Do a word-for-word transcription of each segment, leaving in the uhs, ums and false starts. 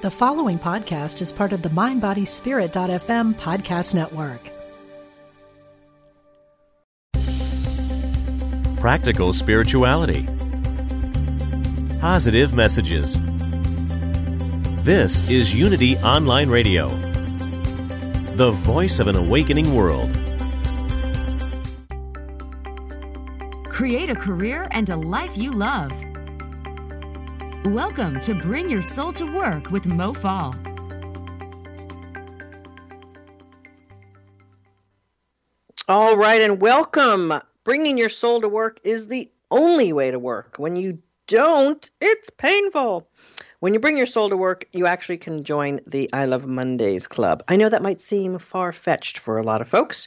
The following podcast is part of the mind body spirit dot f m podcast network. Practical spirituality. Positive messages. This is Unity Online Radio, the voice of an awakening world. Create a career and a life you love. Welcome to Bring Your Soul to Work with Mo Fall. All right, and welcome. Bringing your soul to work is the only way to work. When you don't, it's painful. When you bring your soul to work, you actually can join the I Love Mondays Club. I know that might seem far-fetched for a lot of folks,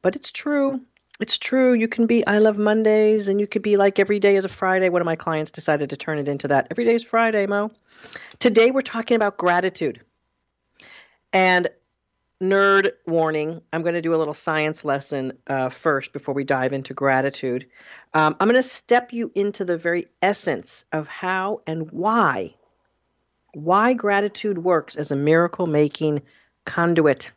but it's true. It's true. You can be I Love Mondays, and you could be like every day is a Friday. One of my clients decided to turn it into that. Every day is Friday, Mo. Today we're talking about gratitude. And nerd warning, I'm going to do a little science lesson uh, first before we dive into gratitude. Um, I'm going to step you into the very essence of how and why, why gratitude works as a miracle-making conduit.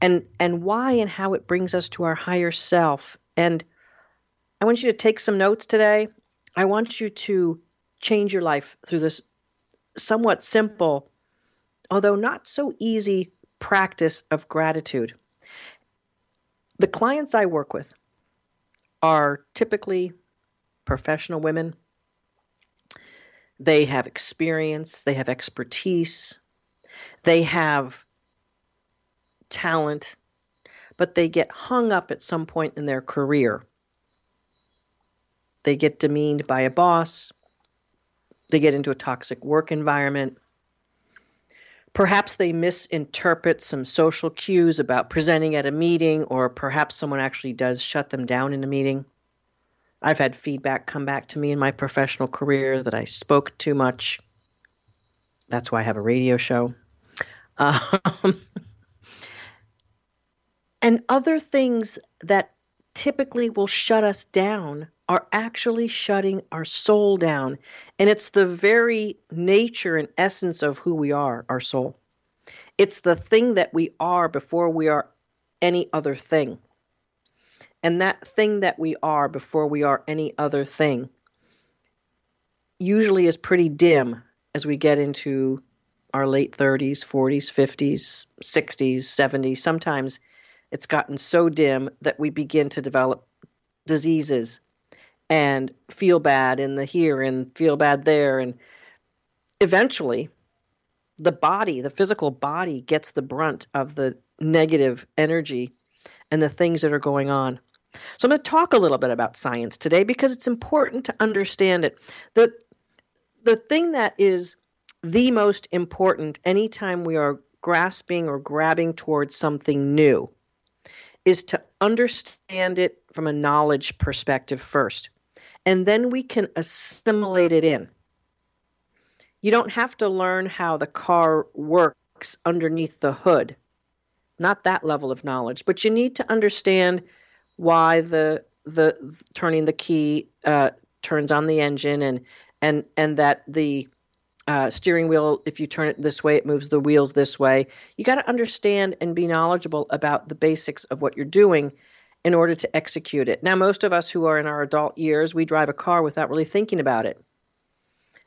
And and why and how it brings us to our higher self. And I want you to take some notes today. I want you to change your life through this somewhat simple, although not so easy, practice of gratitude. The clients I work with are typically professional women. They have experience. They have expertise. They have talent, but they get hung up at some point in their career. They get demeaned by a boss. They get into a toxic work environment. Perhaps they misinterpret some social cues about presenting at a meeting, or perhaps someone actually does shut them down in a meeting. I've had feedback come back to me in my professional career that I spoke too much. That's why I have a radio show. Um, And other things that typically will shut us down are actually shutting our soul down. And it's the very nature and essence of who we are, our soul. It's the thing that we are before we are any other thing. And that thing that we are before we are any other thing usually is pretty dim as we get into our late thirties, forties, fifties, sixties, seventies, sometimes. It's gotten so dim that we begin to develop diseases and feel bad in the here and feel bad there. And eventually the body, the physical body, gets the brunt of the negative energy and the things that are going on. So I'm going to talk a little bit about science today because it's important to understand it. The, the thing that is the most important anytime we are grasping or grabbing towards something new is to understand it from a knowledge perspective first. And then we can assimilate it in. You don't have to learn how the car works underneath the hood. Not that level of knowledge. But you need to understand why the the turning the key uh, turns on the engine and and and that the uh, steering wheel, if you turn it this way, it moves the wheels this way. You got to understand and be knowledgeable about the basics of what you're doing in order to execute it. Now, most of us who are in our adult years, we drive a car without really thinking about it.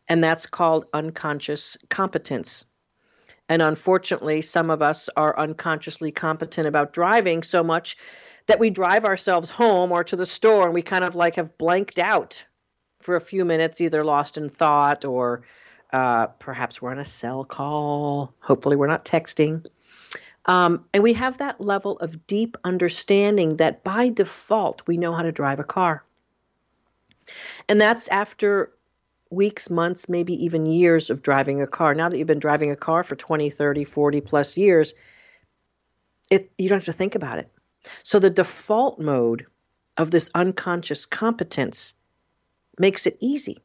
And that's called unconscious competence. And unfortunately, some of us are unconsciously competent about driving so much that we drive ourselves home or to the store and we kind of like have blanked out for a few minutes, either lost in thought or Uh, perhaps we're on a cell call. Hopefully we're not texting. Um, and we have that level of deep understanding that by default, we know how to drive a car. And that's after weeks, months, maybe even years of driving a car. Now that you've been driving a car for twenty, thirty, forty plus years, it, you don't have to think about it. So the default mode of this unconscious competence makes it easy.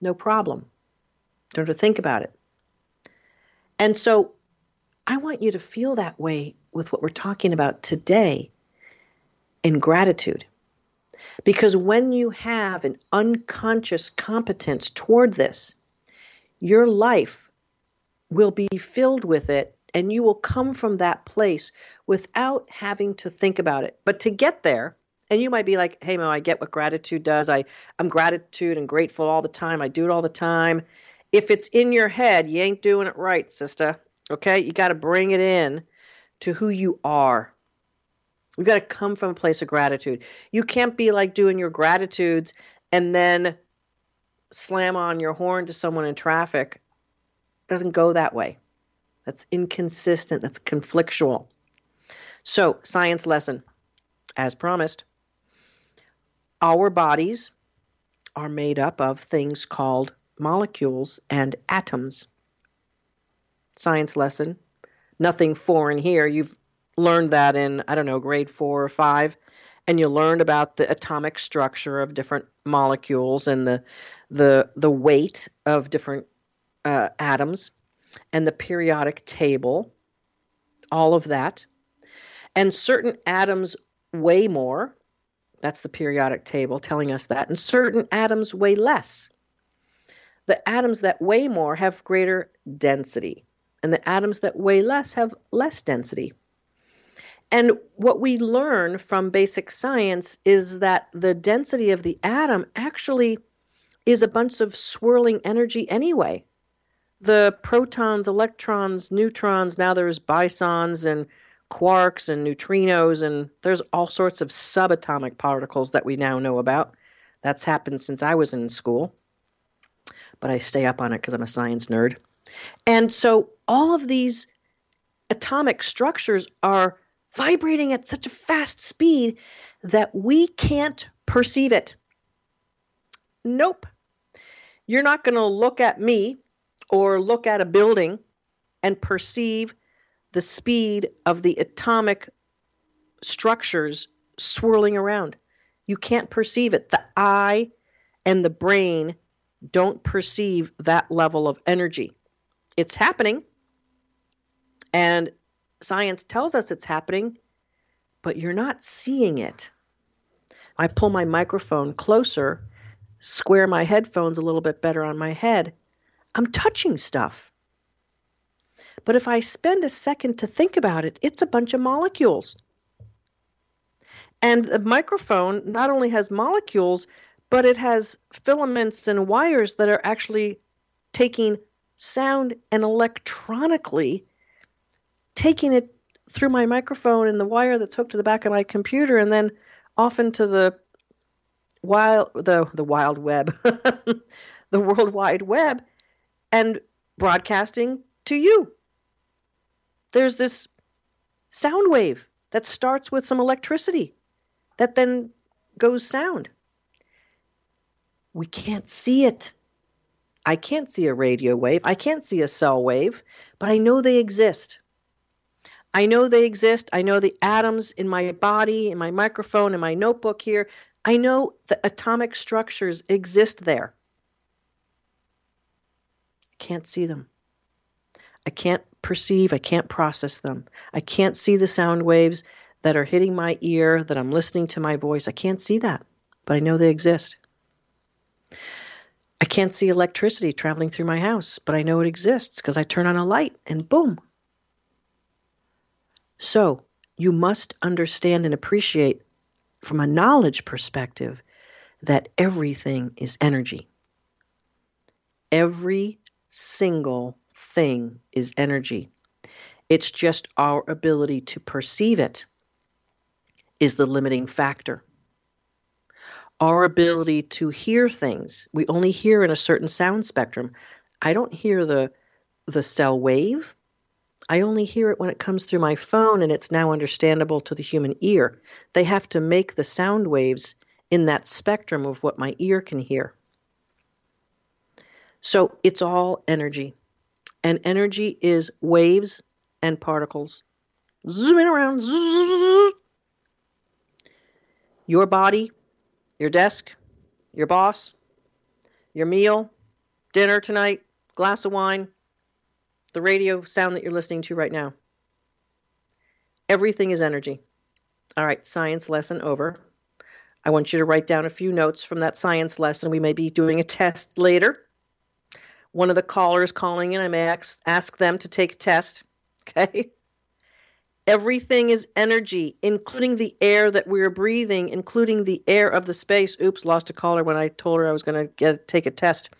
No problem. Don't have to think about it. And so I want you to feel that way with what we're talking about today in gratitude. Because when you have an unconscious competence toward this, your life will be filled with it, and you will come from that place without having to think about it. But to get there, and you might be like, hey, Mo, I get what gratitude does. I, I'm gratitude and grateful all the time. I do it all the time. If it's in your head, you ain't doing it right, sister. Okay? You got to bring it in to who you are. You got to come from a place of gratitude. You can't be like doing your gratitudes and then slam on your horn to someone in traffic. It doesn't go that way. That's inconsistent. That's conflictual. So, science lesson, as promised. Our bodies are made up of things called molecules and atoms. Science lesson. Nothing foreign here. You've learned that in, I don't know, grade four or five, and you learned about the atomic structure of different molecules and the the the weight of different uh, atoms and the periodic table, all of that. And certain atoms weigh more. That's the periodic table telling us that. And certain atoms weigh less. The atoms that weigh more have greater density, and the atoms that weigh less have less density. And what we learn from basic science is that the density of the atom actually is a bunch of swirling energy anyway. The protons, electrons, neutrons, now there's bisons and quarks and neutrinos, and there's all sorts of subatomic particles that we now know about. That's happened since I was in school, but I stay up on it because I'm a science nerd. And so all of these atomic structures are vibrating at such a fast speed that we can't perceive it. Nope. You're not going to look at me or look at a building and perceive the speed of the atomic structures swirling around. You can't perceive it. The eye and the brain don't perceive that level of energy. It's happening, and science tells us it's happening, but you're not seeing it. I pull my microphone closer, square my headphones a little bit better on my head. I'm touching stuff. But if I spend a second to think about it, it's a bunch of molecules. And the microphone not only has molecules, but it has filaments and wires that are actually taking sound and electronically taking it through my microphone and the wire that's hooked to the back of my computer and then off into the wild, the, the wild web, the World Wide Web, and broadcasting to you. There's this sound wave that starts with some electricity that then goes sound. We can't see it. I can't see a radio wave. I can't see a cell wave, but I know they exist. I know they exist. I know the atoms in my body, in my microphone, in my notebook here. I know the atomic structures exist there. I can't see them. I can't perceive. I can't process them. I can't see the sound waves that are hitting my ear, that I'm listening to my voice. I can't see that, but I know they exist. I can't see electricity traveling through my house, but I know it exists because I turn on a light and boom. So you must understand and appreciate from a knowledge perspective that everything is energy. Every single thing is energy. It's just our ability to perceive it is the limiting factor. Our ability to hear things. We only hear in a certain sound spectrum. I don't hear the the cell wave. I only hear it when it comes through my phone, and it's now understandable to the human ear. They have to make the sound waves in that spectrum of what my ear can hear. So it's all energy, and energy is waves and particles. Zooming around. Your body, your desk, your boss, your meal, dinner tonight, glass of wine, the radio sound that you're listening to right now. Everything is energy. All right, science lesson over. I want you to write down a few notes from that science lesson. We may be doing a test later. one of the callers calling in, I may ask, ask them to take a test, okay? Everything is energy, including the air that we're breathing, including the air of the space. Oops, lost a caller when I told her I was going to get take a test.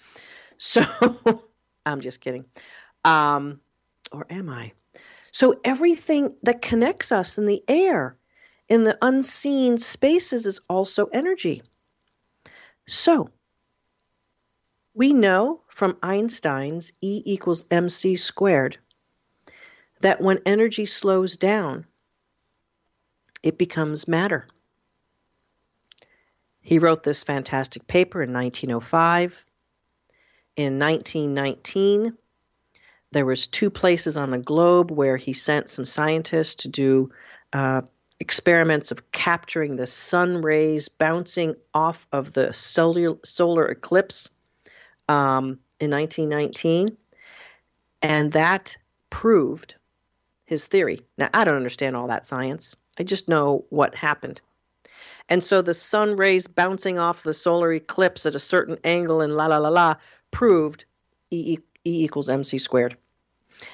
So I'm just kidding. Um, or am I? So everything that connects us in the air, in the unseen spaces, is also energy. So we know from Einstein's E equals mc squared that when energy slows down, it becomes matter. He wrote this fantastic paper in nineteen oh five. In nineteen nineteen, there was two places on the globe where he sent some scientists to do uh, experiments of capturing the sun rays bouncing off of the solar, solar eclipse. Um, in nineteen nineteen, and that proved his theory. Now, I don't understand all that science. I just know what happened. And so the sun rays bouncing off the solar eclipse at a certain angle and la la la la proved E, e equals mc squared.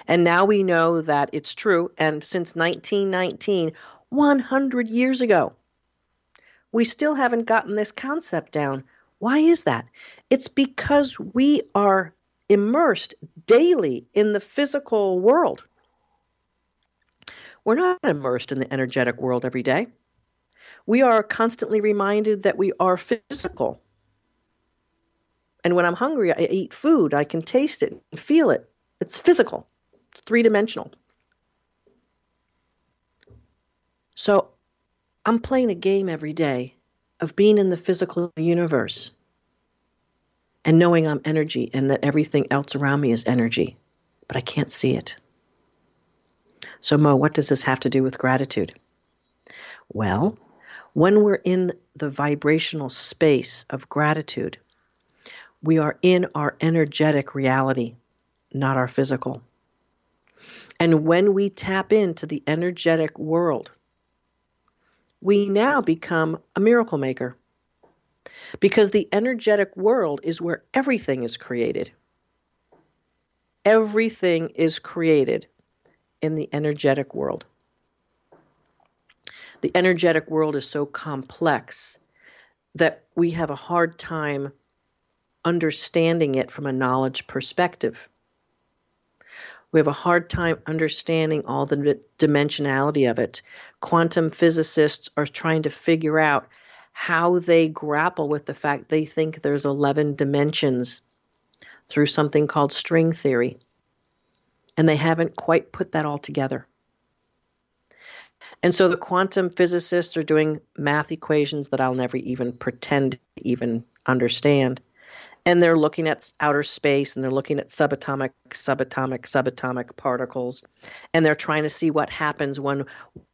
And now we know that it's true. And since nineteen nineteen, one hundred years ago, we still haven't gotten this concept down. Why is that? It's because we are immersed daily in the physical world. We're not immersed in the energetic world every day. We are constantly reminded that we are physical. And when I'm hungry, I eat food. I can taste it and feel it. It's physical. It's three-dimensional. So I'm playing a game every day of being in the physical universe and knowing I'm energy and that everything else around me is energy, but I can't see it. So, Mo, what does this have to do with gratitude? Well, when we're in the vibrational space of gratitude, we are in our energetic reality, not our physical. And when we tap into the energetic world, we now become a miracle maker, because the energetic world is where everything is created. Everything is created in the energetic world. The energetic world is so complex that we have a hard time understanding it from a knowledge perspective. We have a hard time understanding all the dimensionality of it. Quantum physicists are trying to figure out how they grapple with the fact they think there's eleven dimensions through something called string theory. And they haven't quite put that all together. And so the quantum physicists are doing math equations that I'll never even pretend to even understand. And they're looking at outer space, and they're looking at subatomic, subatomic, subatomic particles. And they're trying to see what happens when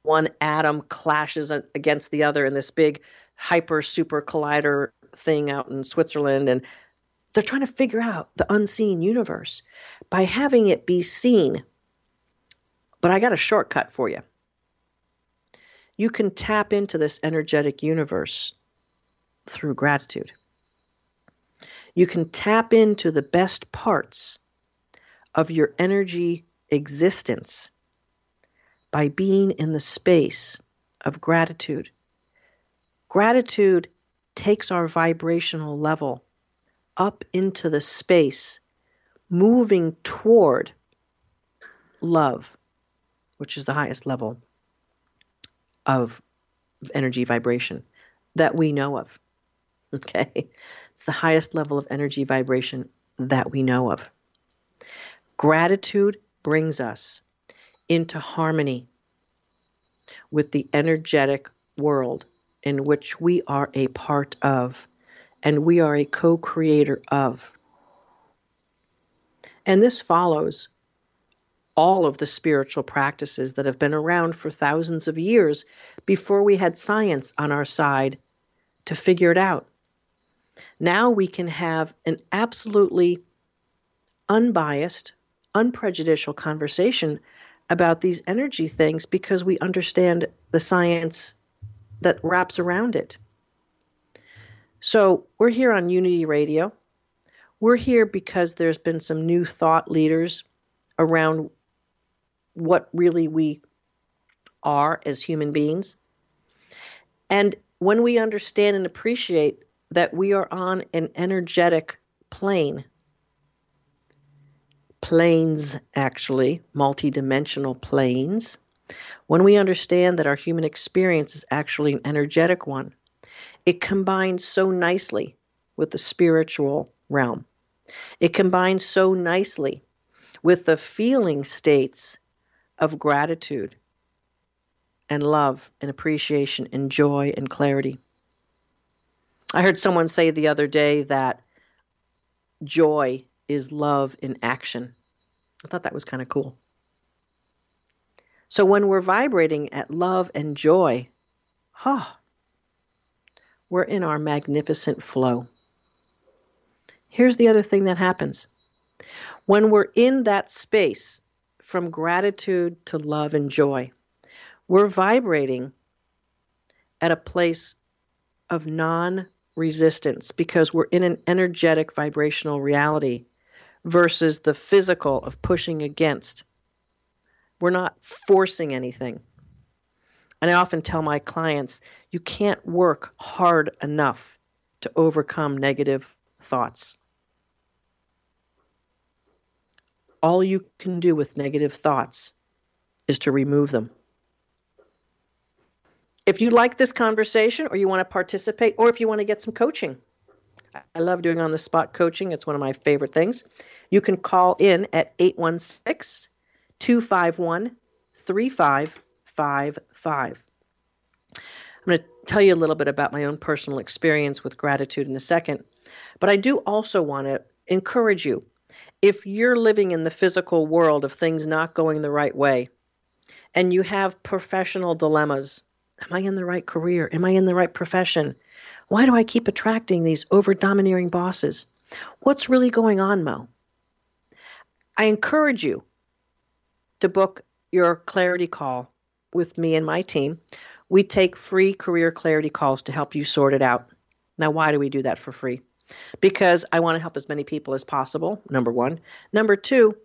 one atom clashes against the other in this big hyper super collider thing out in Switzerland. And they're trying to figure out the unseen universe by having it be seen. But I got a shortcut for you. You can tap into this energetic universe through gratitude. You can tap into the best parts of your energy existence by being in the space of gratitude. Gratitude takes our vibrational level up into the space, moving toward love, which is the highest level of energy vibration that we know of. Okay, it's the highest level of energy vibration that we know of. Gratitude brings us into harmony with the energetic world in which we are a part of, and we are a co-creator of. And this follows all of the spiritual practices that have been around for thousands of years before we had science on our side to figure it out. Now we can have an absolutely unbiased, unprejudicial conversation about these energy things because we understand the science that wraps around it. So we're here on Unity Radio. We're here because there's been some new thought leaders around what really we are as human beings. And when we understand and appreciate that we are on an energetic plane, planes actually, multidimensional planes, when we understand that our human experience is actually an energetic one, it combines so nicely with the spiritual realm. It combines so nicely with the feeling states of gratitude and love and appreciation and joy and clarity. I heard someone say the other day that joy is love in action. I thought that was kind of cool. So when we're vibrating at love and joy, huh, we're in our magnificent flow. Here's the other thing that happens. When we're in that space from gratitude to love and joy, we're vibrating at a place of non-resistance because we're in an energetic vibrational reality versus the physical of pushing against. We're not forcing anything. And I often tell my clients, you can't work hard enough to overcome negative thoughts. All you can do with negative thoughts is to remove them. If you like this conversation or you want to participate or if you want to get some coaching, I love doing on-the-spot coaching. It's one of my favorite things. You can call in at eight one six, two five one, three five five five. I'm going to tell you a little bit about my own personal experience with gratitude in a second, but I do also want to encourage you. If you're living in the physical world of things not going the right way and you have professional dilemmas, am I in the right career? Am I in the right profession? Why do I keep attracting these over-domineering bosses? What's really going on, Mo? I encourage you to book your clarity call with me and my team. We take free career clarity calls to help you sort it out. Now, why do we do that for free? Because I want to help as many people as possible, number one. Number two,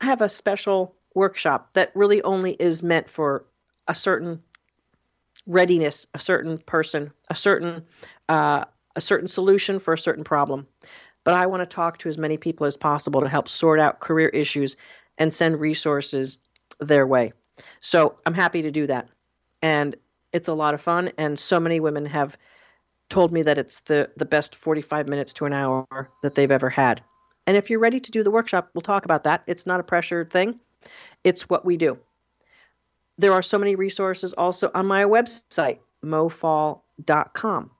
I have a special workshop that really only is meant for a certain readiness, a certain person, a certain uh, a certain solution for a certain problem. But I want to talk to as many people as possible to help sort out career issues and send resources their way. So I'm happy to do that. And it's a lot of fun. And so many women have told me that it's the, the best forty-five minutes to an hour that they've ever had. And if you're ready to do the workshop, we'll talk about that. It's not a pressured thing. It's what we do. There are so many resources also on my website, mo fall dot com.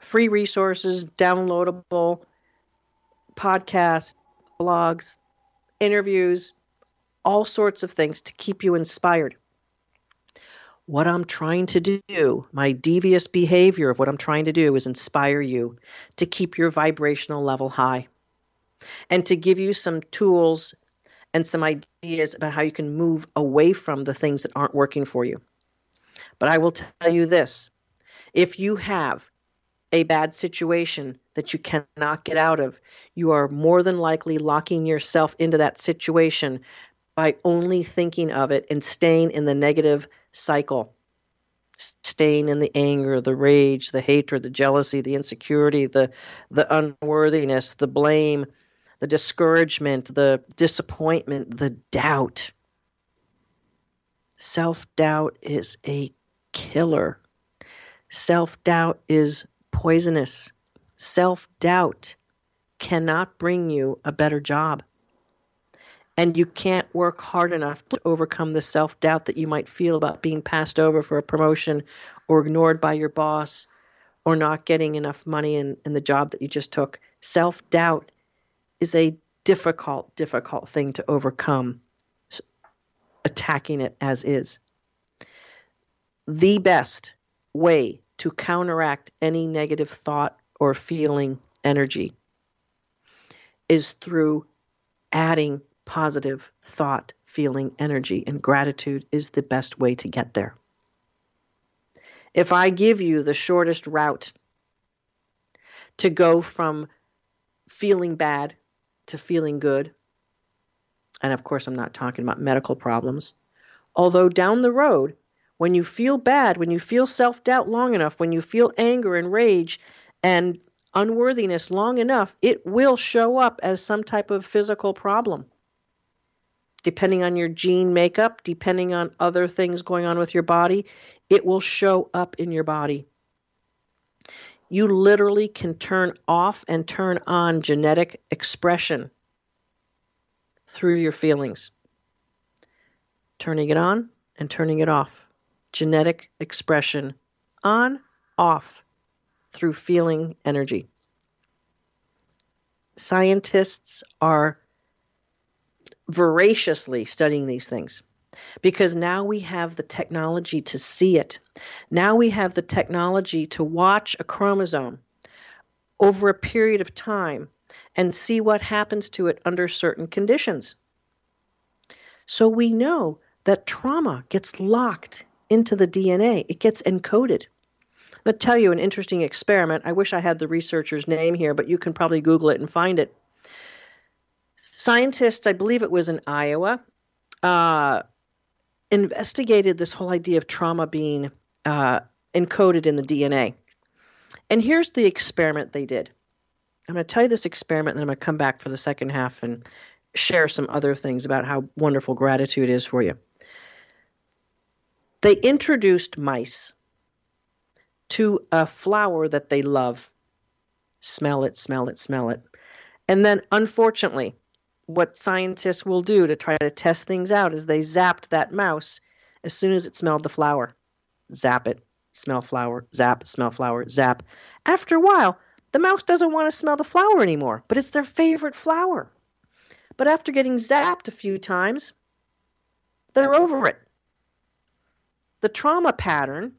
Free resources, downloadable, podcasts, blogs, interviews, all sorts of things to keep you inspired. What I'm trying to do, my devious behavior of what I'm trying to do is inspire you to keep your vibrational level high and to give you some tools and some ideas about how you can move away from the things that aren't working for you. But I will tell you this, if you have a bad situation that you cannot get out of, you are more than likely locking yourself into that situation by only thinking of it and staying in the negative cycle, staying in the anger, the rage, the hatred, the jealousy, the insecurity, the the unworthiness, the blame, the discouragement, the disappointment, the doubt. Self-doubt is a killer. Self-doubt is poisonous. Self-doubt cannot bring you a better job. And you can't work hard enough to overcome the self-doubt that you might feel about being passed over for a promotion or ignored by your boss or not getting enough money in, in the job that you just took. Self-doubt is a difficult, difficult thing to overcome, attacking it as is. The best way to counteract any negative thought or feeling energy is through adding positive thought, feeling, energy, and gratitude is the best way to get there. If I give you the shortest route to go from feeling bad to feeling good. And of course, I'm not talking about medical problems. Although down the road, when you feel bad, when you feel self-doubt long enough, when you feel anger and rage and unworthiness long enough, it will show up as some type of physical problem. Depending on your gene makeup, depending on other things going on with your body, it will show up in your body. You literally can turn off and turn on genetic expression through your feelings. Turning it on and turning it off. Genetic expression on, off, through feeling energy. Scientists are voraciously studying these things because now we have the technology to see it. Now we have the technology to watch a chromosome over a period of time and see what happens to it under certain conditions. So we know that trauma gets locked into the D N A. It gets encoded. I'll tell you an interesting experiment. I wish I had the researcher's name here, but you can probably Google it and find it. Scientists, I believe it was in Iowa, uh, investigated this whole idea of trauma being uh, encoded in the D N A. And here's the experiment they did. I'm going to tell you this experiment, and then I'm going to come back for the second half and share some other things about how wonderful gratitude is for you. They introduced mice to a flower that they love. Smell it, smell it, smell it. And then, unfortunately, what scientists will do to try to test things out is they zapped that mouse as soon as it smelled the flower. Zap it, smell flower, zap, smell flower, zap. After a while, the mouse doesn't want to smell the flower anymore, but it's their favorite flower. But after getting zapped a few times, they're over it. The trauma pattern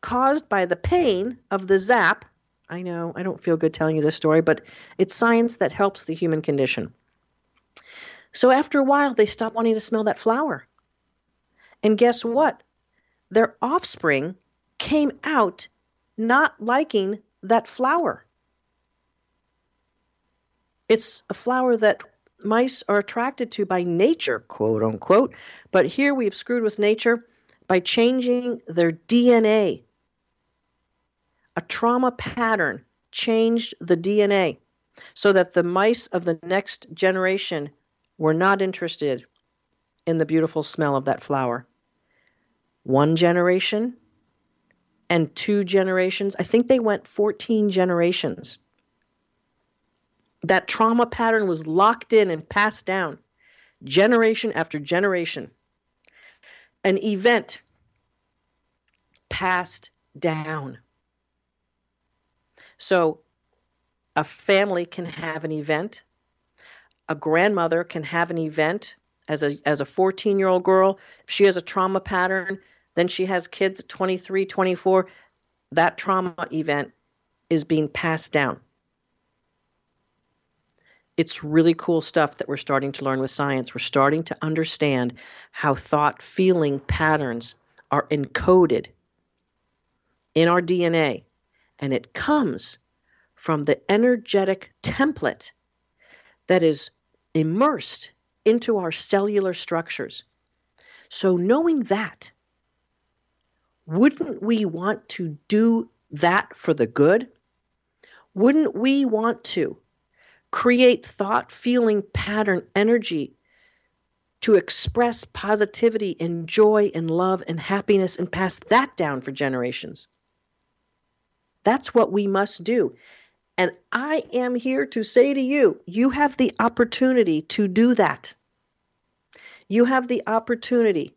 caused by the pain of the zap, I know, I don't feel good telling you this story, but it's science that helps the human condition. So after a while, they stop wanting to smell that flower. And guess what? Their offspring came out not liking that flower. It's a flower that mice are attracted to by nature, quote unquote. But here we've screwed with nature by changing their D N A. A trauma pattern changed the D N A so that the mice of the next generation were not interested in the beautiful smell of that flower. One generation and two generations. I think they went fourteen generations. That trauma pattern was locked in and passed down generation after generation. An event passed down. So a family can have an event. A grandmother can have an event as a as a fourteen-year-old girl. If she has a trauma pattern, then she has kids at twenty-three, twenty-four. That trauma event is being passed down. It's really cool stuff that we're starting to learn with science. We're starting to understand how thought, feeling patterns are encoded in our D N A. And it comes from the energetic template that is immersed into our cellular structures. So knowing that, wouldn't we want to do that for the good? Wouldn't we want to create thought, feeling, pattern, energy to express positivity and joy and love and happiness and pass that down for generations? That's what we must do. And I am here to say to you, you have the opportunity to do that. You have the opportunity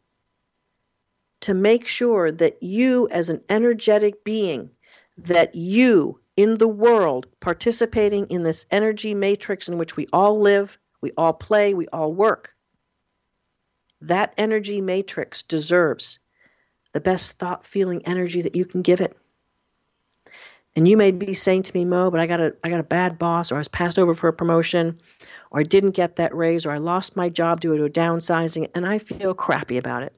to make sure that you as an energetic being, that you in the world, participating in this energy matrix in which we all live, we all play, we all work. That energy matrix deserves the best thought, feeling, energy that you can give it. And you may be saying to me, Mo, but I got a, I got a bad boss, or I was passed over for a promotion, or I didn't get that raise, or I lost my job due to a downsizing, and I feel crappy about it.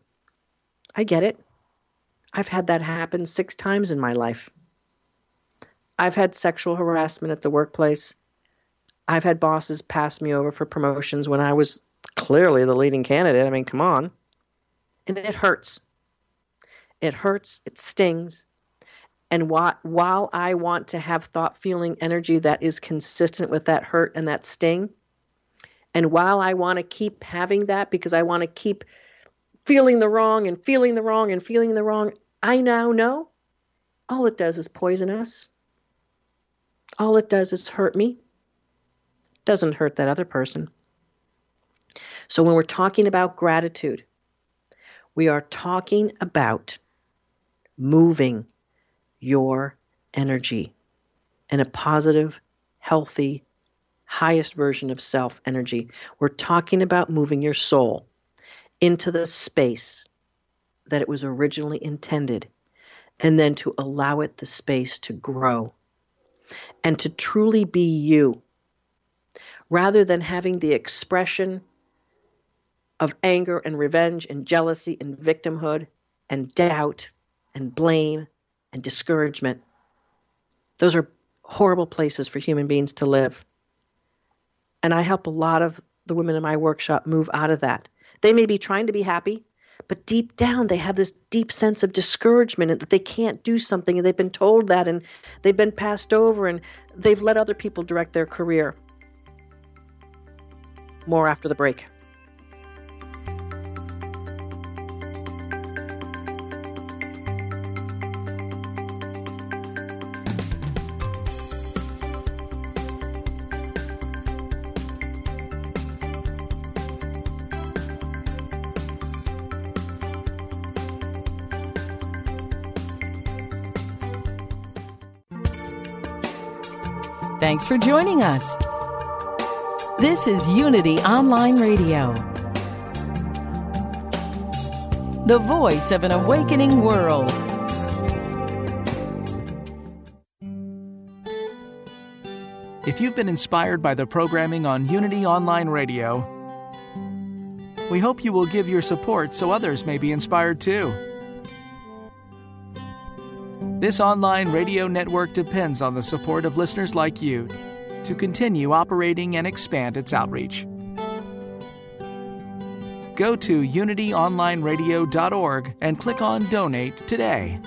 I get it. I've had that happen six times in my life. I've had sexual harassment at the workplace. I've had bosses pass me over for promotions when I was clearly the leading candidate. I mean, come on. And it hurts. It hurts. It stings. And while, while I want to have thought, feeling, energy that is consistent with that hurt and that sting, and while I want to keep having that because I want to keep feeling the wrong and feeling the wrong and feeling the wrong, I now know all it does is poison us. All it does is hurt me. It doesn't hurt that other person. So when we're talking about gratitude, we are talking about moving your energy in a positive, healthy, highest version of self energy. We're talking about moving your soul into the space that it was originally intended, and then to allow it the space to grow and to truly be you, rather than having the expression of anger and revenge and jealousy and victimhood and doubt and blame and discouragement. Those are horrible places for human beings to live. And I help a lot of the women in my workshop move out of that. They may be trying to be happy, but deep down they have this deep sense of discouragement and that they can't do something, and they've been told that, and they've been passed over, and they've let other people direct their career. More after the break. Thanks for joining us. This is Unity Online Radio, the voice of an awakening world. If you've been inspired by the programming on Unity Online Radio, we hope you will give your support so others may be inspired too. This online radio network depends on the support of listeners like you to continue operating and expand its outreach. Go to unity online radio dot org and click on Donate today.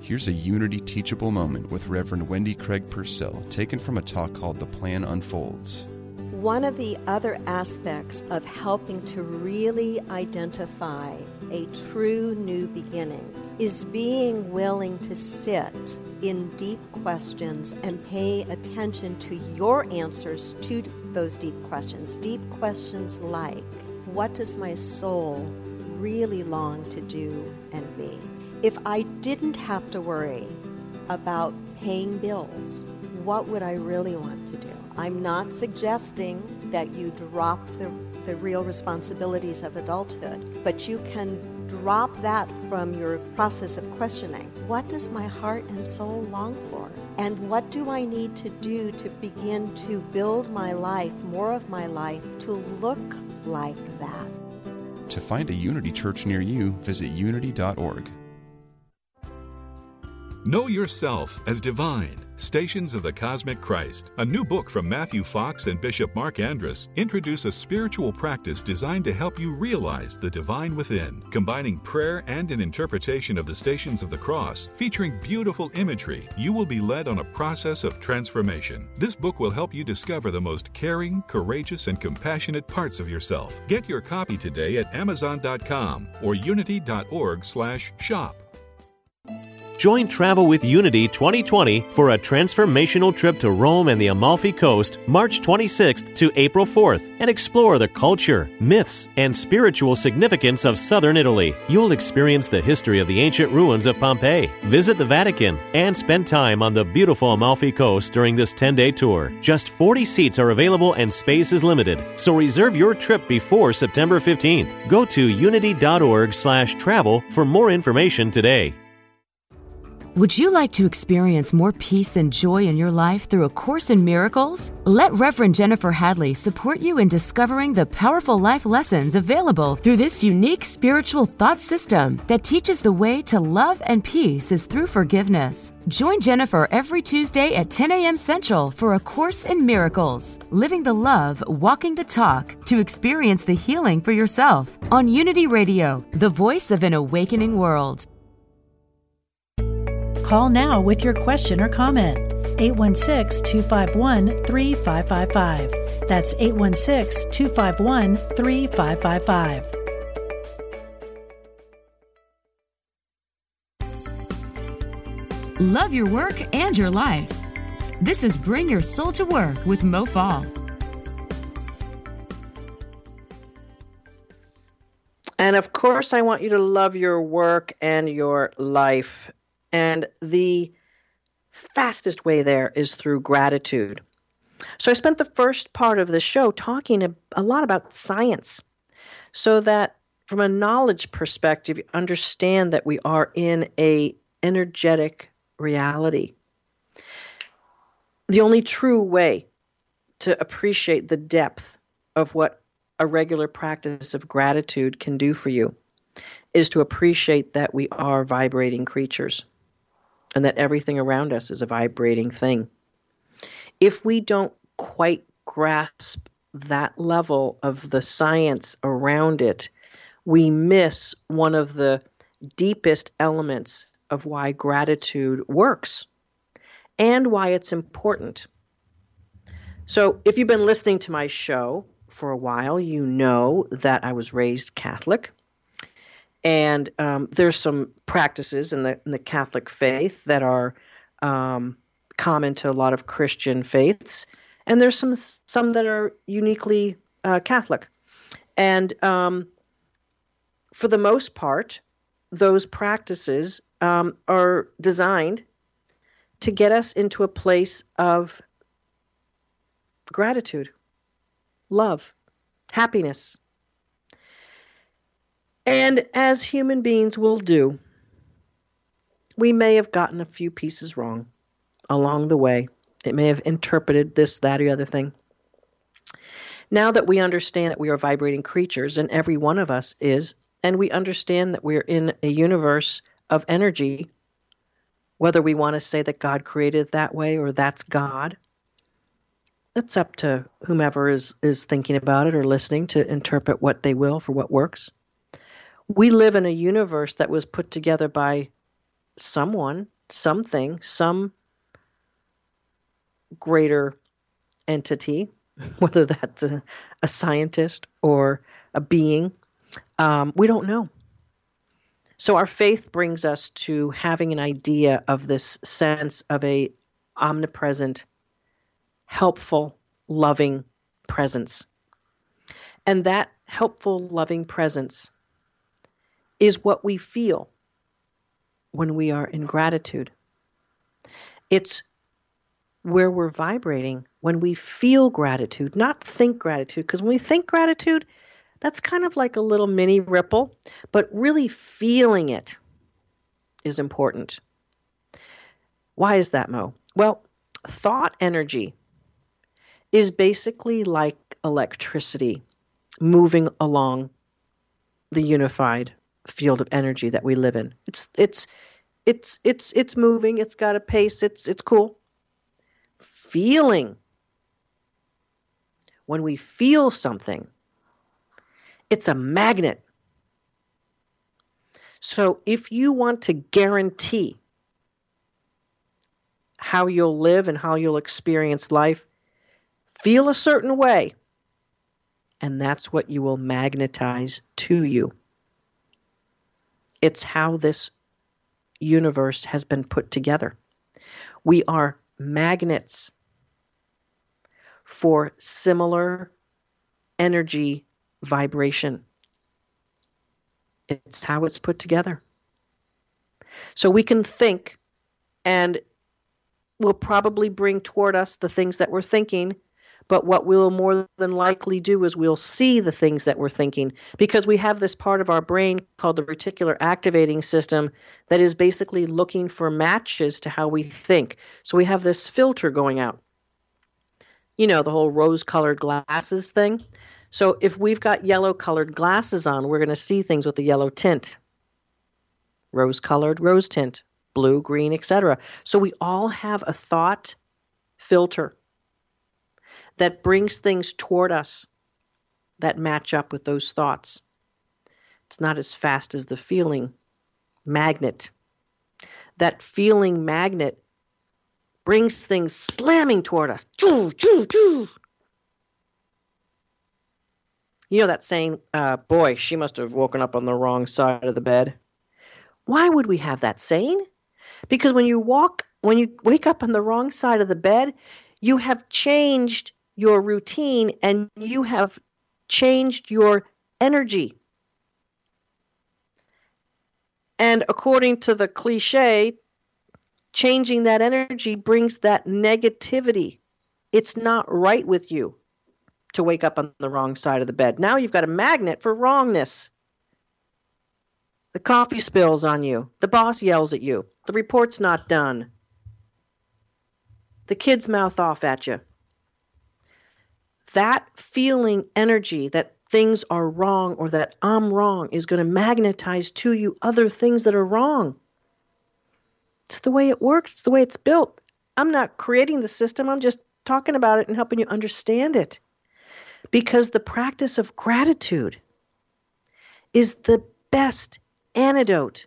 Here's a Unity Teachable Moment with Reverend Wendy Craig Purcell, taken from a talk called The Plan Unfolds. One of the other aspects of helping to really identify a true new beginning is being willing to sit in deep questions and pay attention to your answers to those deep questions. Deep questions like, what does my soul really long to do and be? If I didn't have to worry about paying bills, what would I really want to do? I'm not suggesting that you drop the the real responsibilities of adulthood, but you can drop that from your process of questioning. What does my heart and soul long for? And what do I need to do to begin to build my life, more of my life, to look like that? To find a Unity Church near you, visit unity dot org. Know Yourself as Divine, Stations of the Cosmic Christ, a new book from Matthew Fox and Bishop Mark Andrus, introduce a spiritual practice designed to help you realize the divine within, combining prayer and an interpretation of the Stations of the Cross, featuring beautiful imagery. You will be led on a process of transformation. This book will help you discover the most caring, courageous, and compassionate parts of yourself. Get your copy today at amazon dot com or unity dot org slash shop. Join Travel with Unity twenty twenty for a transformational trip to Rome and the Amalfi Coast, March twenty-sixth to April fourth, and explore the culture, myths, and spiritual significance of southern Italy. You'll experience the history of the ancient ruins of Pompeii, visit the Vatican, and spend time on the beautiful Amalfi Coast during this ten-day tour. Just forty seats are available and space is limited, so reserve your trip before September fifteenth. Go to unity dot org slash travel for more information today. Would you like to experience more peace and joy in your life through A Course in Miracles? Let Reverend Jennifer Hadley support you in discovering the powerful life lessons available through this unique spiritual thought system that teaches the way to love and peace is through forgiveness. Join Jennifer every Tuesday at ten a.m. Central for A Course in Miracles, Living the Love, Walking the Talk, to experience the healing for yourself on Unity Radio, the voice of an awakening world. Call now with your question or comment. eight one six, two five one, three five five five. That's eight one six, two five one, three five five five. Love your work and your life. This is Bring Your Soul to Work with Mo Fall. And of course, I want you to love your work and your life. And the fastest way there is through gratitude. So I spent the first part of the show talking a lot about science, so that from a knowledge perspective, you understand that we are in a energetic reality. The only true way to appreciate the depth of what a regular practice of gratitude can do for you is to appreciate that we are vibrating creatures, and that everything around us is a vibrating thing. If we don't quite grasp that level of the science around it, we miss one of the deepest elements of why gratitude works and why it's important. So if you've been listening to my show for a while, you know that I was raised Catholic. And um, there's some practices in the in the Catholic faith that are um, common to a lot of Christian faiths, and there's some some that are uniquely uh, Catholic. And um, for the most part, those practices um, are designed to get us into a place of gratitude, love, happiness. And as human beings will do, we may have gotten a few pieces wrong along the way. It may have interpreted this, that, or the other thing. Now that we understand that we are vibrating creatures, and every one of us is, and we understand that we're in a universe of energy, whether we want to say that God created it that way or that's God, that's up to whomever is, is thinking about it or listening to interpret what they will for what works. We live in a universe that was put together by someone, something, some greater entity, whether that's a, a scientist or a being. Um, we don't know. So our faith brings us to having an idea of this sense of a omnipresent, helpful, loving presence. And that helpful, loving presence is what we feel when we are in gratitude. It's where we're vibrating when we feel gratitude, not think gratitude. Because when we think gratitude, that's kind of like a little mini ripple, but really feeling it is important. Why is that, Mo? Well, thought energy is basically like electricity moving along the unified field of energy that we live in. It's it's it's it's it's moving, it's got a pace, it's it's cool. Feeling. When we feel something, it's a magnet. So if you want to guarantee how you'll live and how you'll experience life, feel a certain way, and that's what you will magnetize to you. It's how this universe has been put together. We are magnets for similar energy vibration. It's how it's put together. So we can think, and we'll probably bring toward us the things that we're thinking, But what we'll more than likely do is we'll see the things that we're thinking, because we have this part of our brain called the reticular activating system that is basically looking for matches to how we think. So we have this filter going out, you know, the whole rose-colored glasses thing. So if we've got yellow-colored glasses on, we're going to see things with a yellow tint, rose-colored, rose tint, blue, green, et cetera. So we all have a thought filter that brings things toward us that match up with those thoughts. It's not as fast as the feeling magnet. That feeling magnet brings things slamming toward us. Choo, choo, choo. You know that saying, uh, boy, she must have woken up on the wrong side of the bed. Why would we have that saying? Because when you walk, when you wake up on the wrong side of the bed, you have changed your routine and you have changed your energy. And according to the cliche, changing that energy brings that negativity. It's not right with you to wake up on the wrong side of the bed. Now you've got a magnet for wrongness. The coffee spills on you. The boss yells at you. The report's not done. The kids mouth off at you. That feeling energy that things are wrong or that I'm wrong is going to magnetize to you other things that are wrong. It's the way it works. It's the way it's built. I'm not creating the system. I'm just talking about it and helping you understand it. Because the practice of gratitude is the best antidote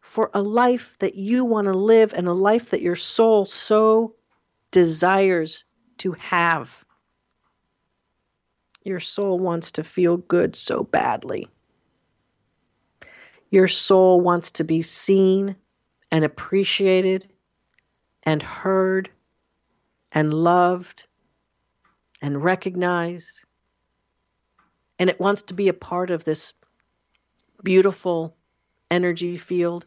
for a life that you want to live and a life that your soul so desires to have. Your soul wants to feel good so badly. Your soul wants to be seen and appreciated and heard and loved and recognized. And it wants to be a part of this beautiful energy field.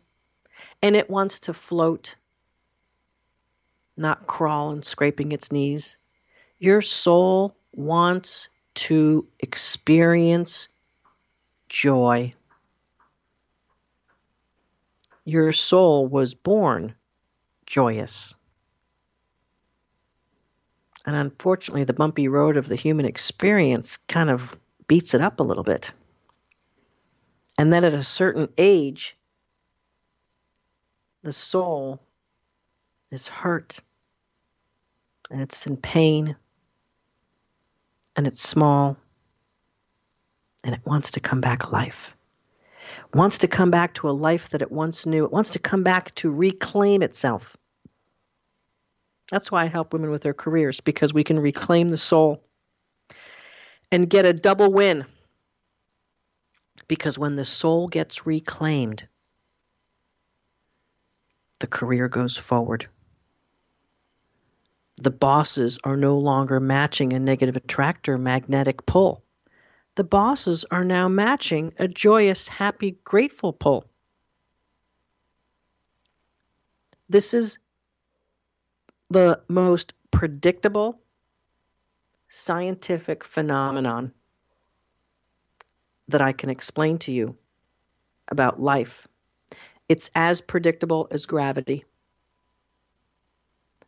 And it wants to float, not crawl and scraping its knees. Your soul wants to experience joy. Your soul was born joyous. And unfortunately, the bumpy road of the human experience kind of beats it up a little bit. And then at a certain age, the soul is hurt, and it's in pain, and it's small, and it wants to come back alive. It wants to come back to a life that it once knew. It wants to come back to reclaim itself. That's why I help women with their careers, because we can reclaim the soul and get a double win. Because when the soul gets reclaimed, the career goes forward. The bosses are no longer matching a negative attractor magnetic pull. The bosses are now matching a joyous, happy, grateful pull. This is the most predictable scientific phenomenon that I can explain to you about life. It's as predictable as gravity.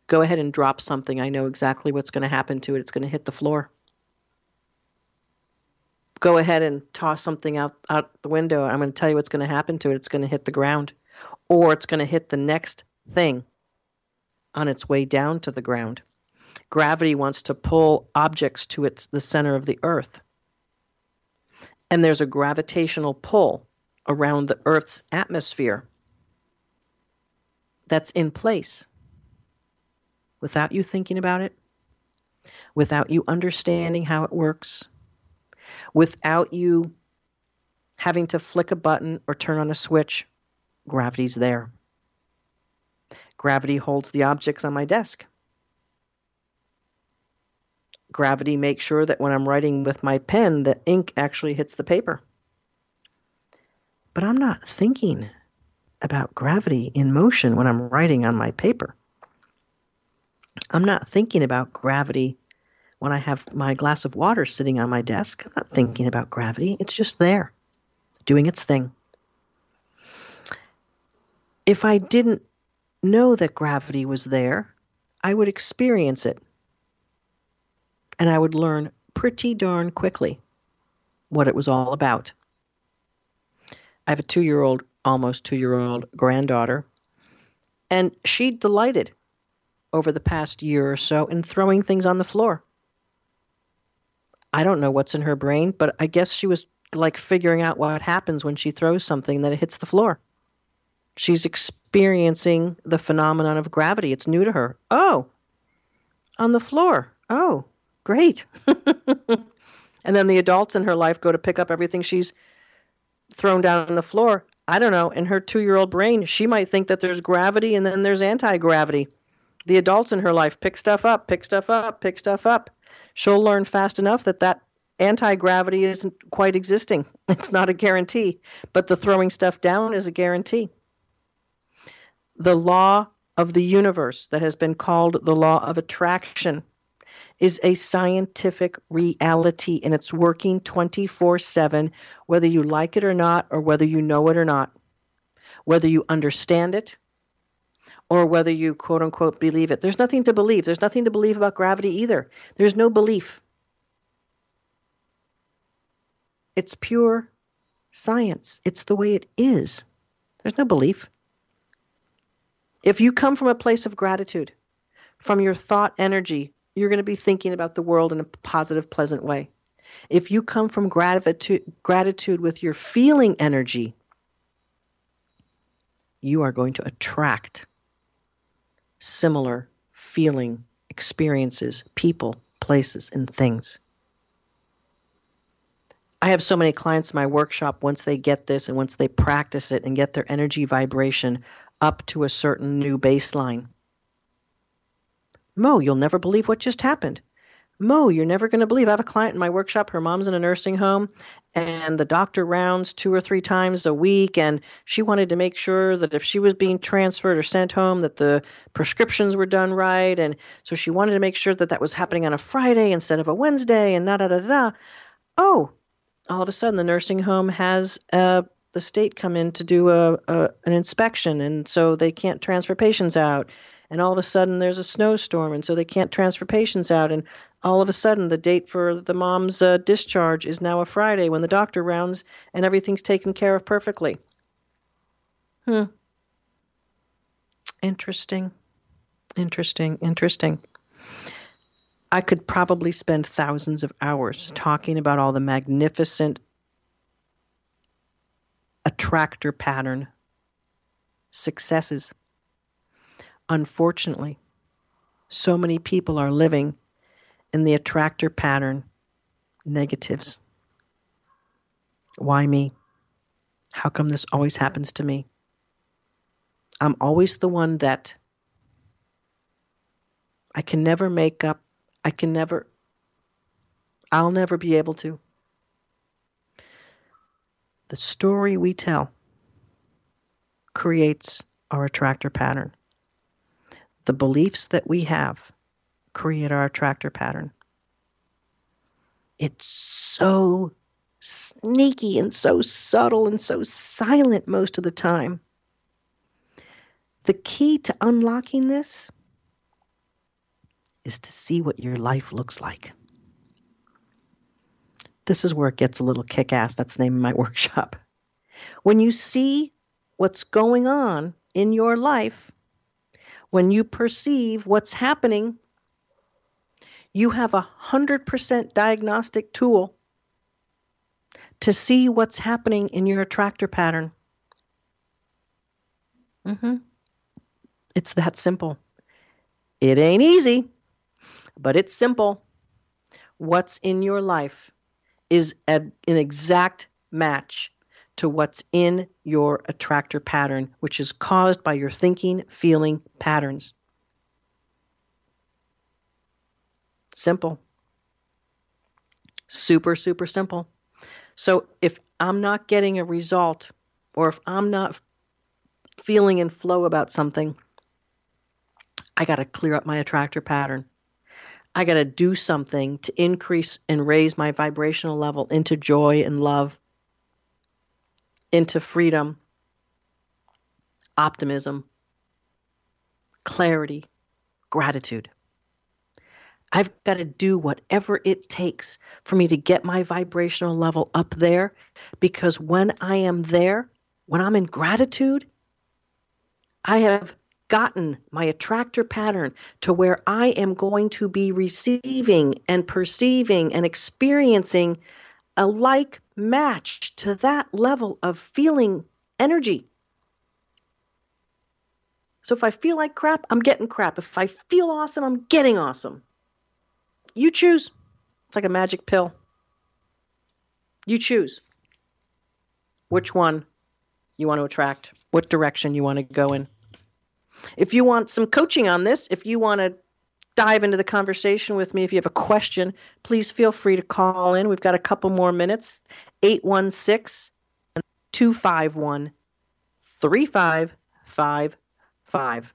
Go ahead and drop something. I know exactly what's going to happen to it. It's going to hit the floor. Go ahead and toss something out, out the window. I'm going to tell you what's going to happen to it. It's going to hit the ground, or it's going to hit the next thing on its way down to the ground. Gravity wants to pull objects to its the center of the earth. And there's a gravitational pull around the Earth's atmosphere that's in place without you thinking about it, without you understanding how it works, without you having to flick a button or turn on a switch. Gravity's there. Gravity holds the objects on my desk. Gravity makes sure that when I'm writing with my pen, the ink actually hits the paper. But I'm not thinking about gravity in motion when I'm writing on my paper. I'm not thinking about gravity when I have my glass of water sitting on my desk, I'm not thinking about gravity. It's just there, doing its thing. If I didn't know that gravity was there, I would experience it. And I would learn pretty darn quickly what it was all about. I have a two-year-old, almost two-year-old granddaughter, and she delighted over the past year or so in throwing things on the floor. I don't know what's in her brain, but I guess she was like figuring out what happens when she throws something that it hits the floor. She's experiencing the phenomenon of gravity. It's new to her. Oh, on the floor. Oh, great. And then the adults in her life go to pick up everything she's thrown down on the floor. I don't know. In her two-year-old brain, she might think that there's gravity and then there's anti-gravity. The adults in her life pick stuff up, pick stuff up, pick stuff up. She'll learn fast enough that that anti-gravity isn't quite existing. It's not a guarantee, but the throwing stuff down is a guarantee. The law of the universe that has been called the law of attraction is a scientific reality, and it's working twenty-four seven, whether you like it or not, or whether you know it or not, whether you understand it, or whether you, quote-unquote, believe it. There's nothing to believe. There's nothing to believe about gravity either. There's no belief. It's pure science. It's the way it is. There's no belief. If you come from a place of gratitude, from your thought energy, you're going to be thinking about the world in a positive, pleasant way. If you come from gratitude, gratitude with your feeling energy, you are going to attract similar feeling experiences, people, places, and things. I have so many clients in my workshop, once they get this and once they practice it and get their energy vibration up to a certain new baseline. Mo, you'll never believe what just happened. Mo, you're never going to believe. I have a client in my workshop. Her mom's in a nursing home, and the doctor rounds two or three times a week, and she wanted to make sure that if she was being transferred or sent home that the prescriptions were done right, and so she wanted to make sure that that was happening on a Friday instead of a Wednesday, and da-da-da-da. Oh, all of a sudden the nursing home has uh, the state come in to do a, a an inspection, and so they can't transfer patients out. And all of a sudden, there's a snowstorm, and so they can't transfer patients out. And all of a sudden, the date for the mom's uh, discharge is now a Friday when the doctor rounds, and everything's taken care of perfectly. Hmm. Interesting. Interesting. Interesting. I could probably spend thousands of hours talking about all the magnificent attractor pattern successes. Unfortunately, so many people are living in the attractor pattern negatives. Why me? How come this always happens to me? I'm always the one that I can never make up. I can never, I'll never be able to. The story we tell creates our attractor pattern. The beliefs that we have create our attractor pattern. It's so sneaky and so subtle and so silent most of the time. The key to unlocking this is to see what your life looks like. This is where it gets a little kick-ass. That's the name of my workshop. When you see what's going on in your life, when you perceive what's happening, you have a one hundred percent diagnostic tool to see what's happening in your attractor pattern. Mm-hmm. It's that simple. It ain't easy, but it's simple. What's in your life is a, an exact match to what's in your attractor pattern, which is caused by your thinking, feeling patterns. Simple. Super, super simple. So if I'm not getting a result, or if I'm not feeling in flow about something, I got to clear up my attractor pattern. I got to do something to increase and raise my vibrational level into joy and love, into freedom, optimism, clarity, gratitude. I've got to do whatever it takes for me to get my vibrational level up there, because when I am there, when I'm in gratitude, I have gotten my attractor pattern to where I am going to be receiving and perceiving and experiencing a like match to that level of feeling energy. So if I feel like crap, I'm getting crap. If I feel awesome, I'm getting awesome. You choose. It's like a magic pill. You choose which one you want to attract, what direction you want to go in. If you want some coaching on this, if you want to dive into the conversation with me, if you have a question, please feel free to call in. We've got a couple more minutes. eight one six, two five one, three five five five.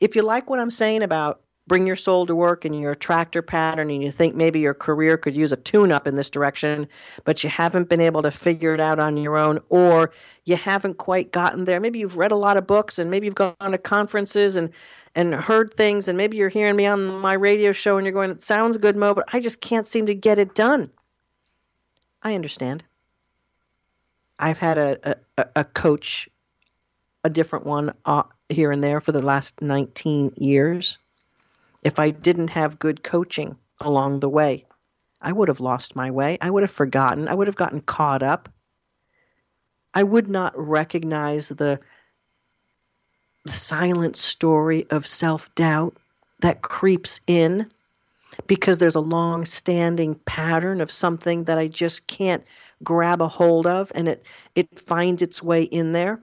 If you like what I'm saying about bring your soul to work and your attractor pattern, and you think maybe your career could use a tune-up in this direction, but you haven't been able to figure it out on your own, or you haven't quite gotten there. Maybe you've read a lot of books, and maybe you've gone to conferences and, and heard things, and maybe you're hearing me on my radio show and you're going, it sounds good, Mo, but I just can't seem to get it done. I understand. I've had a, a, a coach, a different one uh, here and there for the last nineteen years. If I didn't have good coaching along the way, I would have lost my way. I would have forgotten. I would have gotten caught up. I would not recognize the, the silent story of self-doubt that creeps in, because there's a long-standing pattern of something that I just can't grab a hold of, and it, it finds its way in there.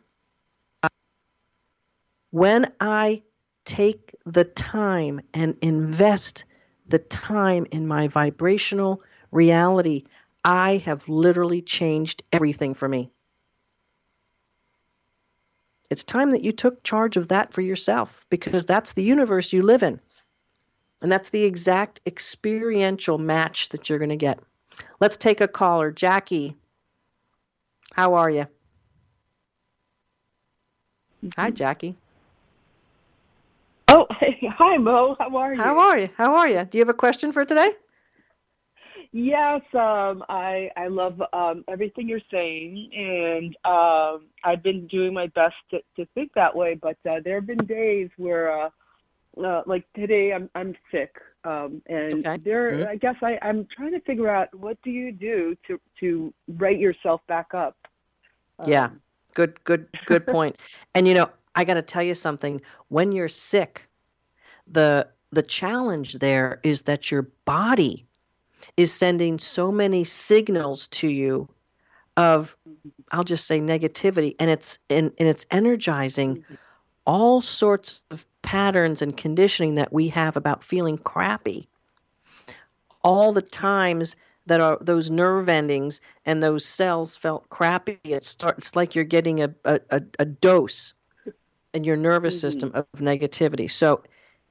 When I take the time and invest the time in my vibrational reality, I have literally changed everything for me. It's time that you took charge of that for yourself, because that's the universe you live in. And that's the exact experiential match that you're going to get. Let's take a caller. Jackie, how are you? Hi, Jackie. Oh, hi, Mo. How are you? How are you? How are you? Do you have a question for today? Yes, um, I I love um, everything you're saying, and um, I've been doing my best to, to think that way. But uh, there have been days where, uh, uh, like today, I'm I'm sick, um, and okay. there mm-hmm. I guess I, I'm trying to figure out, what do you do to to write yourself back up? Um, yeah, good, good, good point. And you know, I got to tell you something. When you're sick, the the challenge there is that your body is sending so many signals to you of, I'll just say, negativity, and it's and, and it's energizing all sorts of patterns and conditioning that we have about feeling crappy. All the times that are those nerve endings and those cells felt crappy, it starts, it's like you're getting a a, a dose in your nervous mm-hmm. system of negativity. So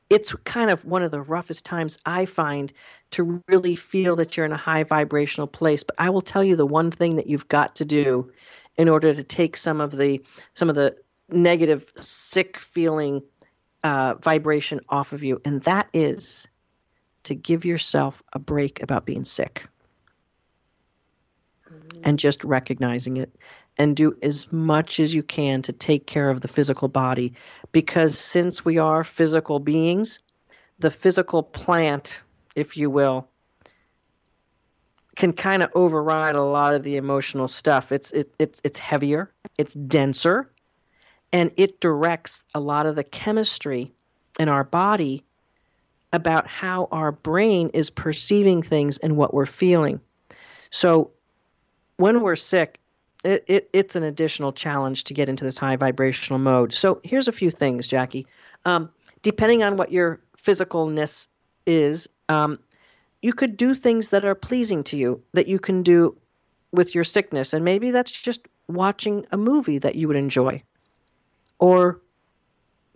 it's kind of one of the roughest times I find to really feel that you're in a high vibrational place. But I will tell you the one thing that you've got to do in order to take some of the some of the negative, sick feeling uh, vibration off of you, and that is to give yourself a break about being sick mm-hmm. and just recognizing it. And do as much as you can to take care of the physical body, because since we are physical beings, the physical plant, if you will, can kind of override a lot of the emotional stuff. It's it, it's it's heavier, it's denser, and it directs a lot of the chemistry in our body about how our brain is perceiving things and what we're feeling. So when we're sick, It, it, it's an additional challenge to get into this high vibrational mode. So here's a few things, Jackie. Um, depending on what your physicalness is, um, you could do things that are pleasing to you that you can do with your sickness. And maybe that's just watching a movie that you would enjoy, or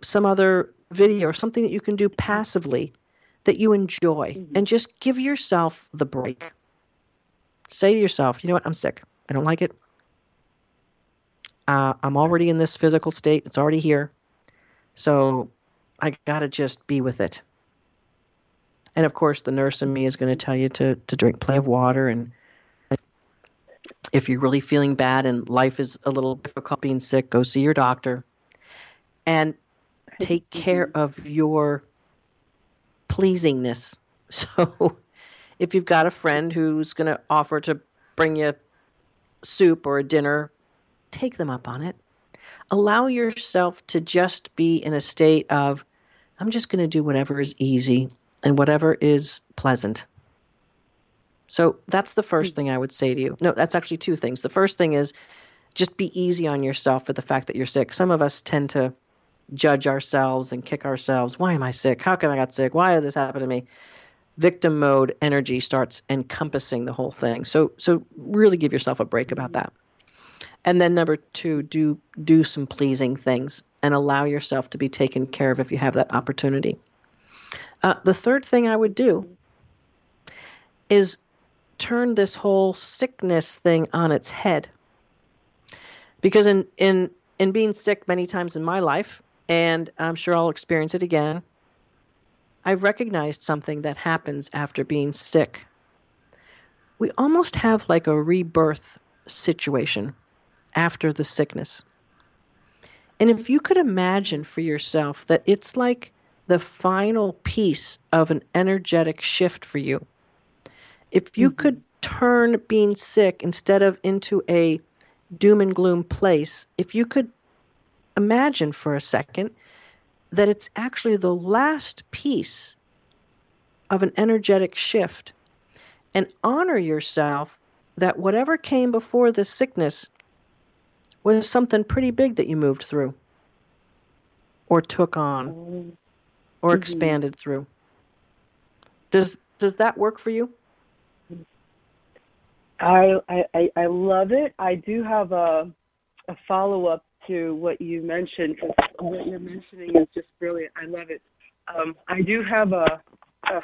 some other video, or something that you can do passively that you enjoy, mm-hmm. and just give yourself the break. Say to yourself, you know what, I'm sick. I don't like it. Uh, I'm already in this physical state. It's already here. So I got to just be with it. And, of course, the nurse in me is going to tell you to, to drink plenty of water. And if you're really feeling bad and life is a little difficult being sick, go see your doctor. And take care of your pleasingness. So if you've got a friend who's going to offer to bring you soup or a dinner, take them up on it. Allow yourself to just be in a state of, I'm just going to do whatever is easy and whatever is pleasant. So that's the first thing I would say to you. No, that's actually two things. The first thing is just be easy on yourself for the fact that you're sick. Some of us tend to judge ourselves and kick ourselves. Why am I sick? How come I got sick? Why did this happen to me? Victim mode energy starts encompassing the whole thing. So so really give yourself a break about that. And then number two, do do some pleasing things and allow yourself to be taken care of if you have that opportunity. Uh, the third thing I would do is turn this whole sickness thing on its head. Because in, in, in being sick many times in my life, and I'm sure I'll experience it again, I recognized something that happens after being sick. We almost have like a rebirth situation after the sickness. And if you could imagine for yourself that it's like the final piece of an energetic shift for you, if you mm-hmm. could turn being sick instead of into a doom and gloom place, if you could imagine for a second that it's actually the last piece of an energetic shift, and honor yourself that whatever came before the sickness was something pretty big that you moved through or took on or mm-hmm. expanded through. Does does that work for you? I I, I love it. I do have a, a follow-up to what you mentioned, because what you're mentioning is just brilliant. I love it. Um, I do have a, a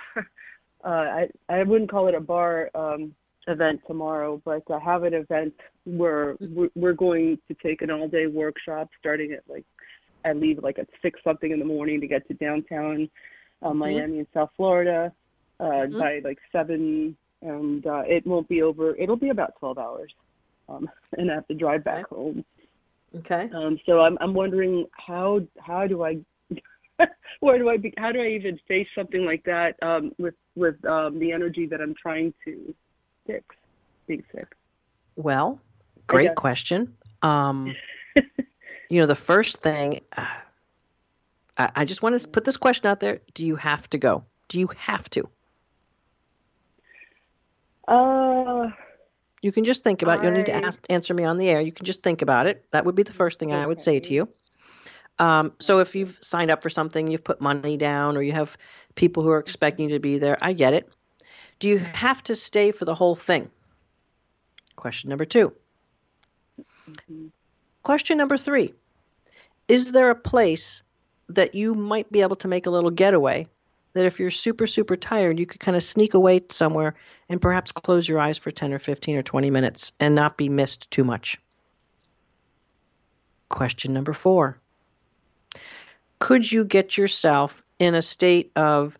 uh, I, I wouldn't call it a bar um, event tomorrow, but I have an event where we're going to take an all-day workshop starting at like, I leave like at six something in the morning to get to downtown uh, Miami mm-hmm. and South Florida uh, mm-hmm. by like seven, and uh, it won't be over. It'll be about twelve hours, um, and I have to drive back okay. home. Okay. Um, so I'm I'm wondering how how do I where do I be, how do I even face something like that um, with with um, the energy that I'm trying to fix being sick? Well, great question. Um, you know, the first thing uh, I, I just want to put this question out there: do you have to go? Do you have to? Uh, you can just think about it. You don't need to ask, answer me on the air. You can just think about it. That would be the first thing okay. I would say to you. Um, so if you've signed up for something, you've put money down, or you have people who are expecting you to be there, I get it. Do you have to stay for the whole thing? Question number two. Mm-hmm. Question number three. Is there a place that you might be able to make a little getaway that if you're super, super tired, you could kind of sneak away somewhere and perhaps close your eyes for ten or fifteen or twenty minutes and not be missed too much? Question number four. Could you get yourself in a state of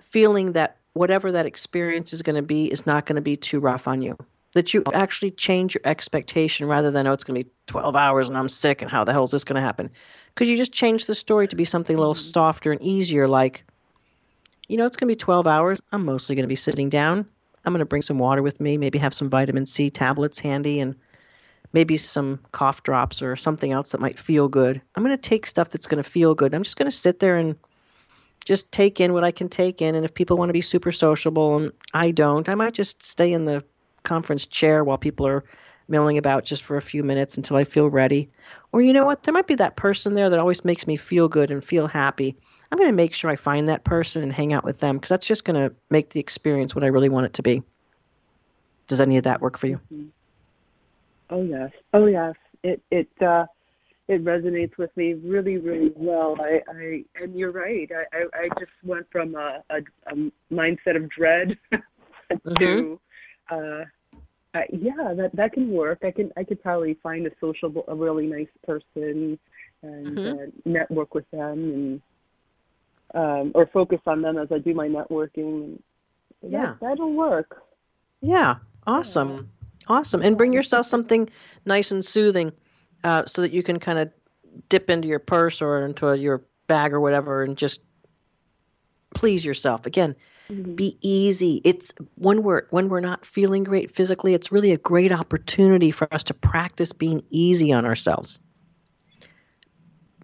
feeling that whatever that experience is going to be is not going to be too rough on you? That you actually change your expectation rather than, oh, it's going to be twelve hours and I'm sick and how the hell is this going to happen? Could you just change the story to be something a little softer and easier, like, you know, it's going to be twelve hours. I'm mostly going to be sitting down. I'm going to bring some water with me, maybe have some vitamin C tablets handy and maybe some cough drops or something else that might feel good. I'm going to take stuff that's going to feel good. I'm just going to sit there and just take in what I can take in. And if people want to be super sociable and I don't, I might just stay in the conference chair while people are milling about just for a few minutes until I feel ready. Or you know what? There might be that person there that always makes me feel good and feel happy. I'm going to make sure I find that person and hang out with them, because that's just going to make the experience what I really want it to be. Does any of that work for you? Oh, yes. Oh, yes. It, it, uh, it resonates with me really, really well. I, I and you're right. I, I, I just went from a, a, a mindset of dread to, mm-hmm. uh, uh, yeah, that, that can work. I can I could probably find a sociable, a really nice person and mm-hmm. uh, network with them, and um, or focus on them as I do my networking. That, yeah, that'll work. Yeah, awesome, yeah. awesome. And bring yourself something nice and soothing. Uh, so that you can kind of dip into your purse or into a, your bag or whatever and just please yourself. Again, mm-hmm. be easy. It's when we're when we're not feeling great physically, it's really a great opportunity for us to practice being easy on ourselves.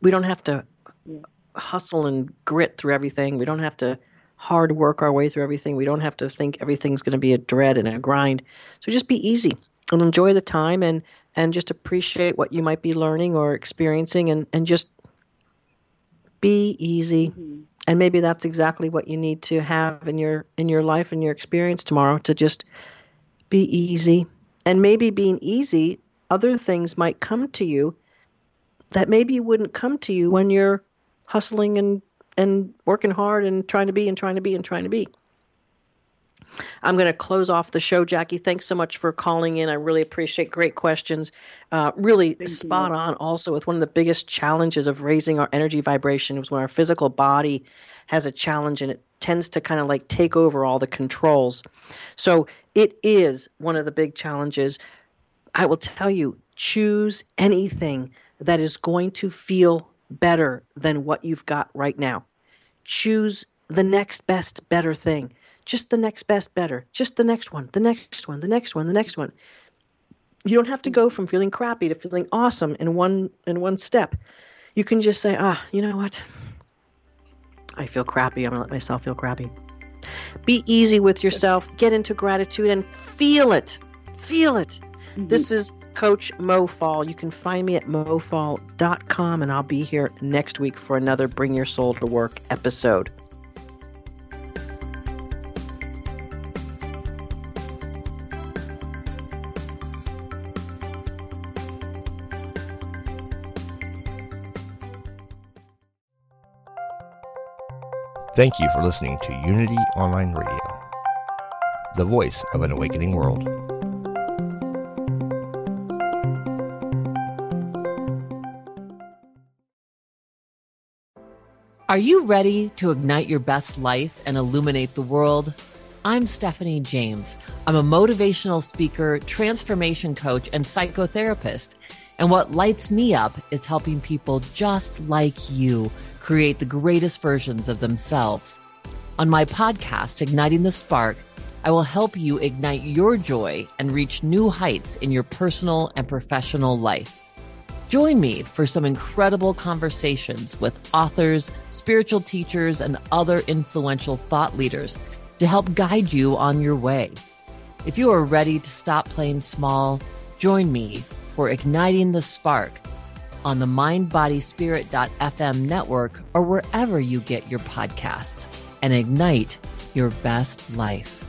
We don't have to yeah. hustle and grit through everything. We don't have to hard work our way through everything. We don't have to think everything's going to be a dread and a grind. So just be easy and enjoy the time and And just appreciate what you might be learning or experiencing, and, and just be easy. Mm-hmm. And maybe that's exactly what you need to have in your in your life and your experience tomorrow, to just be easy. And maybe being easy, other things might come to you that maybe wouldn't come to you when you're hustling and, and working hard and trying to be and trying to be and trying to be. I'm going to close off the show, Jackie. Thanks so much for calling in. I really appreciate great questions. Uh, really Thank spot you. on also with one of the biggest challenges of raising our energy vibration is when our physical body has a challenge and it tends to kind of like take over all the controls. So it is one of the big challenges. I will tell you, choose anything that is going to feel better than what you've got right now. Choose the next best better thing. Just the next best better, just the next one, the next one, the next one, the next one. You don't have to go from feeling crappy to feeling awesome in one in one step. You can just say, ah, you know what? I feel crappy. I'm going to let myself feel crappy. Be easy with yourself. Get into gratitude and feel it. Feel it. Mm-hmm. This is Coach Mo Fall. You can find me at mo fall dot com, and I'll be here next week for another Bring Your Soul to Work episode. Thank you for listening to Unity Online Radio, the voice of an awakening world. Are you ready to ignite your best life and illuminate the world? I'm Stephanie James. I'm a motivational speaker, transformation coach, and psychotherapist. And what lights me up is helping people just like you create the greatest versions of themselves. On my podcast, Igniting the Spark, I will help you ignite your joy and reach new heights in your personal and professional life. Join me for some incredible conversations with authors, spiritual teachers, and other influential thought leaders to help guide you on your way. If you are ready to stop playing small, join me for Igniting the Spark on the mind body spirit dot f m network, or wherever you get your podcasts, and ignite your best life.